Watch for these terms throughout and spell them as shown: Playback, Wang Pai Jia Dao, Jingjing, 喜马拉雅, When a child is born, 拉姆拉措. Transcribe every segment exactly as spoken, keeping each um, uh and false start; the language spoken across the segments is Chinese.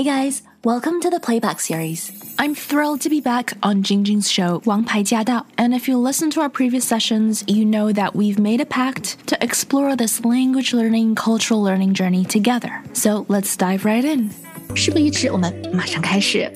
Hey guys, welcome to the Playback series. I'm thrilled to be back on Jingjing's show, Wang Pai Jia Dao. And if you listen to our previous sessions, you know that we've made a pact to explore this language learning, cultural learning journey together. So let's dive right in. 事不宜迟，我们马上开始。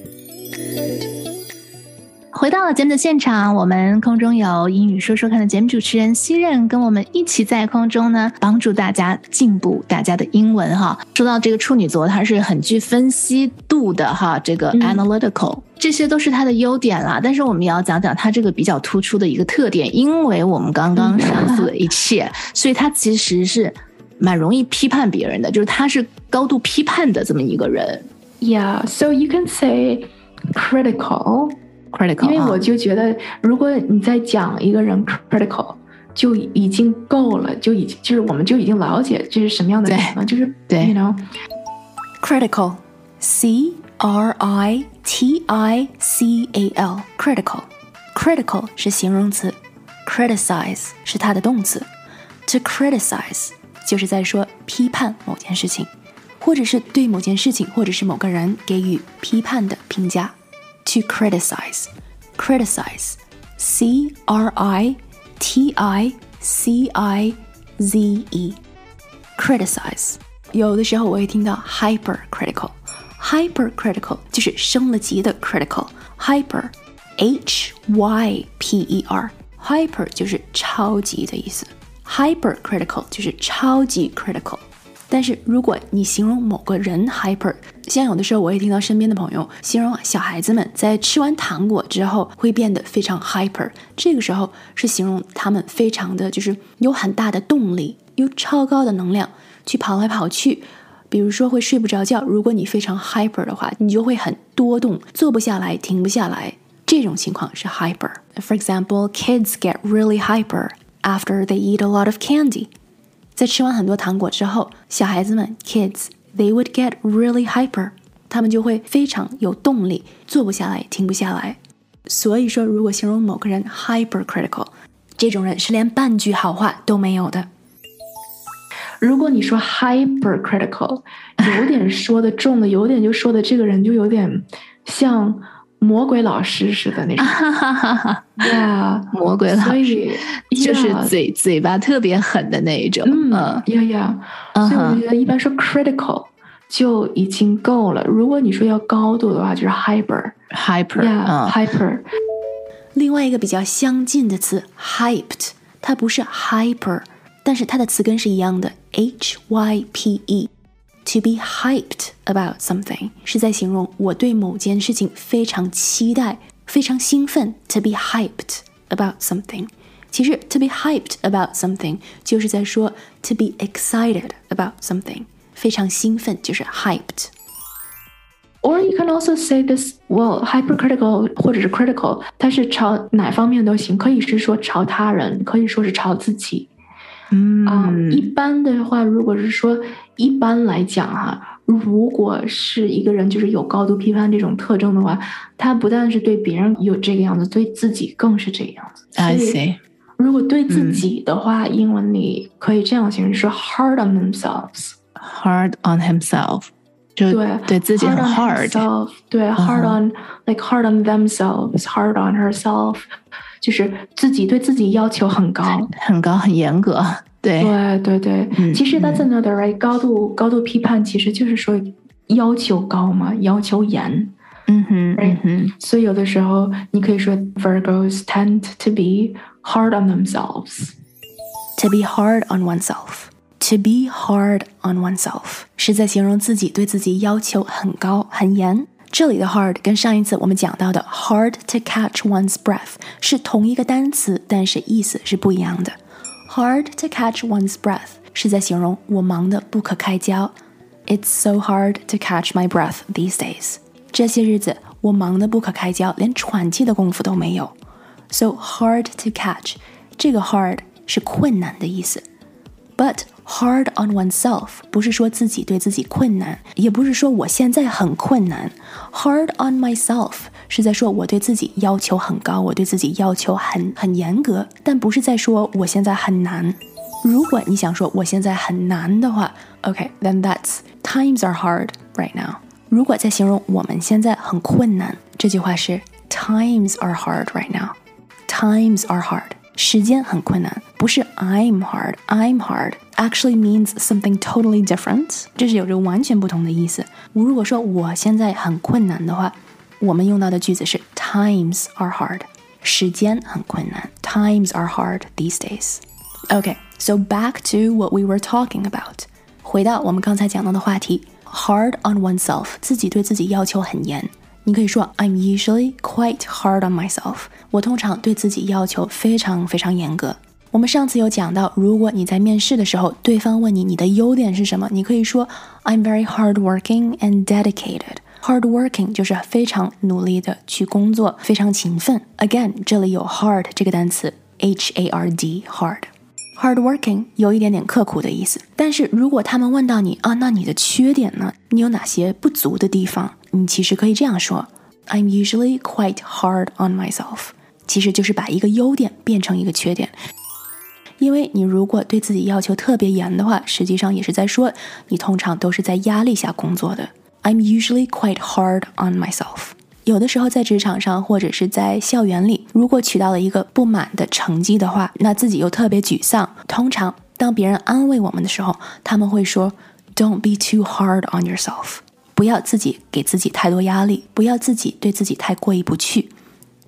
回到了节目的现场，我们空中有英语说说看的节目主持人希任，跟我们一起在空中呢，帮助大家进步大家的英文哈。说到这个处女座，它是很具分析度的哈，这个 analytical、嗯、这些都是它的优点啦。但是我们也要讲讲它这个比较突出的一个特点，因为我们刚刚上述的一切，嗯、所以它其实是蛮容易批判别人的，就是它是高度批判的这么一个人。Yeah, so you can say critical.Critical, 因为我就觉得如果你在讲一个人 critical 就已经够了，就已经就是我们就已经了解这是什么样的人了，就是对 you know critical C R I T I C A L critical critical 是形容词， criticize 是它的动词。 to criticize 就是在说批判某件事情，或者是对某件事情或者是某个人给予批判的评价。To criticize, criticize, C R I T I C I Z E, criticize. 有的时候我会听到 hypercritical, hypercritical 就是升了级的 critical, hyper, H Y P E R, hyper 就是超级的意思， hypercritical 就是超级 critical。但是如果你形容某个人 hyper， 像有的时候我也听到身边的朋友形容小孩子们在吃完糖果之后会变得非常 hyper， 这个时候是形容他们非常的就是有很大的动力，有超高的能量去跑来跑去，比如说会睡不着觉，如果你非常 hyper 的话，你就会很多动，坐不下来，停不下来，这种情况是 hyper。 For example, kids get really hyper after they eat a lot of candy。在吃完很多糖果之后，小孩子们 kids they would get really hyper， 他们就会非常有动力，坐不下来，停不下来。所以说如果形容某个人 hypercritical， 这种人是连半句好话都没有的。如果你说 hypercritical， 有点说的重的有点就说的这个人就有点像魔鬼老师似的那种yeah, 魔鬼老师就是嘴、yeah, 嘴巴特别狠的那一种、嗯嗯 yeah, yeah. 所以我觉得一般说 critical 就已经够了，如果你说要高度的话就是 hyper hyper,、yeah, uh. hyper 另外一个比较相近的词 hyped， 它不是 hyper 但是它的词根是一样的 H Y P E。To be hyped about something 是在形容我对某件事情非常期待，非常兴奋。To be hyped about something， 其实 to be hyped about something 就是在说 to be excited about something， 非常兴奋就是 hyped。Or you can also say this, well, hypercritical 或者是 critical， 它是朝哪方面都行，可以是说朝他人，可以说是朝自己。嗯、um, 一般的话如果是说一般来讲啊，如果是一个人就是有高度批判这种特征的话，他不但是对别人有这个样子，对自己更是这个样子。 I see。 如果对自己的话、嗯、英文里可以这样形容，是 hard on themselves。 Hard on himself 就对自己很 hard， hard on himself, 对、uh-huh. hard on like hard on themselves, hard on herself，就是自己对自己要求很高，很高，很严格，对，对对对、嗯。其实 that's another right， 高度高度批判其实就是说要求高嘛，要求严。嗯哼， right? 嗯哼。所以有的时候你可以说 Virgos tend to be hard on themselves. To be hard on oneself. To be hard on oneself 是在形容自己对自己要求很高很严。这里的 hard 跟上一次我们讲到的 hard to catch one's breath 是同一个单词，但是意思是不一样的。 Hard to catch one's breath 是在形容我忙得不可开交。 It's so hard to catch my breath these days. 这些日子我忙得不可开交，连喘气的功夫都没有。 So hard to catch 这个 hard 是困难的意思。 But hard on oneself 不是说自己对自己困难，也不是说我现在很困难。Hard on myself 是在说我对自己要求很高，我对自己要求很很严格，但不是在说我现在很难。如果你想说我现在很难的话 ，OK，then that's times are hard right now。如果在形容我们现在很困难，这句话是 Times are hard right now. Times are hard. 时间很困难，不是 I'm hard, I'm hard. Actually means something totally different. 这是有着完全不同的意思。如果说我现在很困难的话，我们用到的句子是 Times are hard. 时间很困难。Times are hard these days. Okay, so back to what we were talking about. 回到我们刚才讲到的话题 ，hard on oneself， 自己对自己要求很严。你可以说 I'm usually quite hard on myself， 我通常对自己要求非常非常严格。我们上次有讲到，如果你在面试的时候，对方问你你的优点是什么，你可以说 I'm very hardworking and dedicated。Hardworking 就是非常努力的去工作，非常勤奋。Again， 这里有 hard 这个单词 ，H A R D hard。Hardworking 有一点点刻苦的意思，但是如果他们问到你啊，那你的缺点呢？你有哪些不足的地方？你其实可以这样说 I'm usually quite hard on myself， 其实就是把一个优点变成一个缺点。因为你如果对自己要求特别严的话，实际上也是在说你通常都是在压力下工作的。I'm usually quite hard on myself。有的时候在职场上或者是在校园里，如果取到了一个不满的成绩的话，那自己又特别沮丧。通常当别人安慰我们的时候，他们会说 Don't be too hard on yourself， 不要自己给自己太多压力，不要自己对自己太过意不去。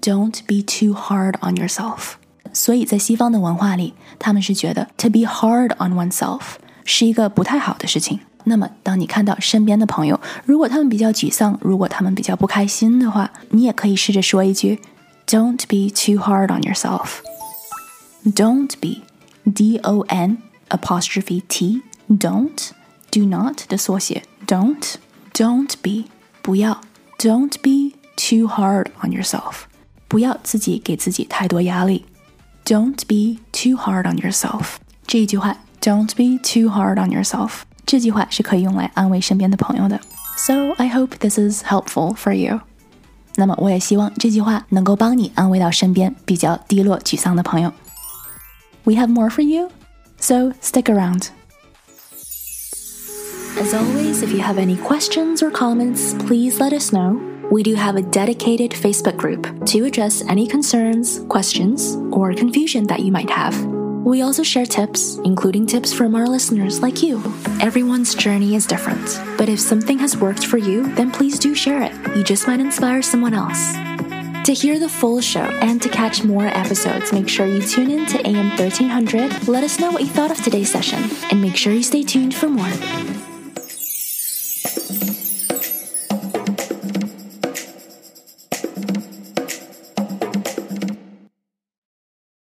Don't be too hard on yourself。 所以在西方的文化里，他们是觉得 to be hard on oneself 是一个不太好的事情。那么当你看到身边的朋友，如果他们比较沮丧，如果他们比较不开心的话，你也可以试着说一句 Don't be too hard on yourself。 Don't be D O N apostrophe T Don't Do not 的缩写 Don't Don't be 不要 Don't be too hard on yourself， 不要自己给自己太多压力。 Don't be too hard on yourself， 这一句话 Don't be too hard on yourself，这句话是可以用来安慰身边的朋友的。 So I hope this is helpful for you。 那么我也希望这句话能够帮你安慰到身边比较低落沮丧的朋友。 We have more for you, so stick around. As always, if you have any questions or comments, please let us know. We do have a dedicated Facebook group to address any concerns, questions, or confusion that you might have.We also share tips, including tips from our listeners like you. Everyone's journey is different, but if something has worked for you, then please do share it. You just might inspire someone else. To hear the full show and to catch more episodes, make sure you tune in to A M thirteen hundred. Let us know what you thought of today's session, and make sure you stay tuned for more.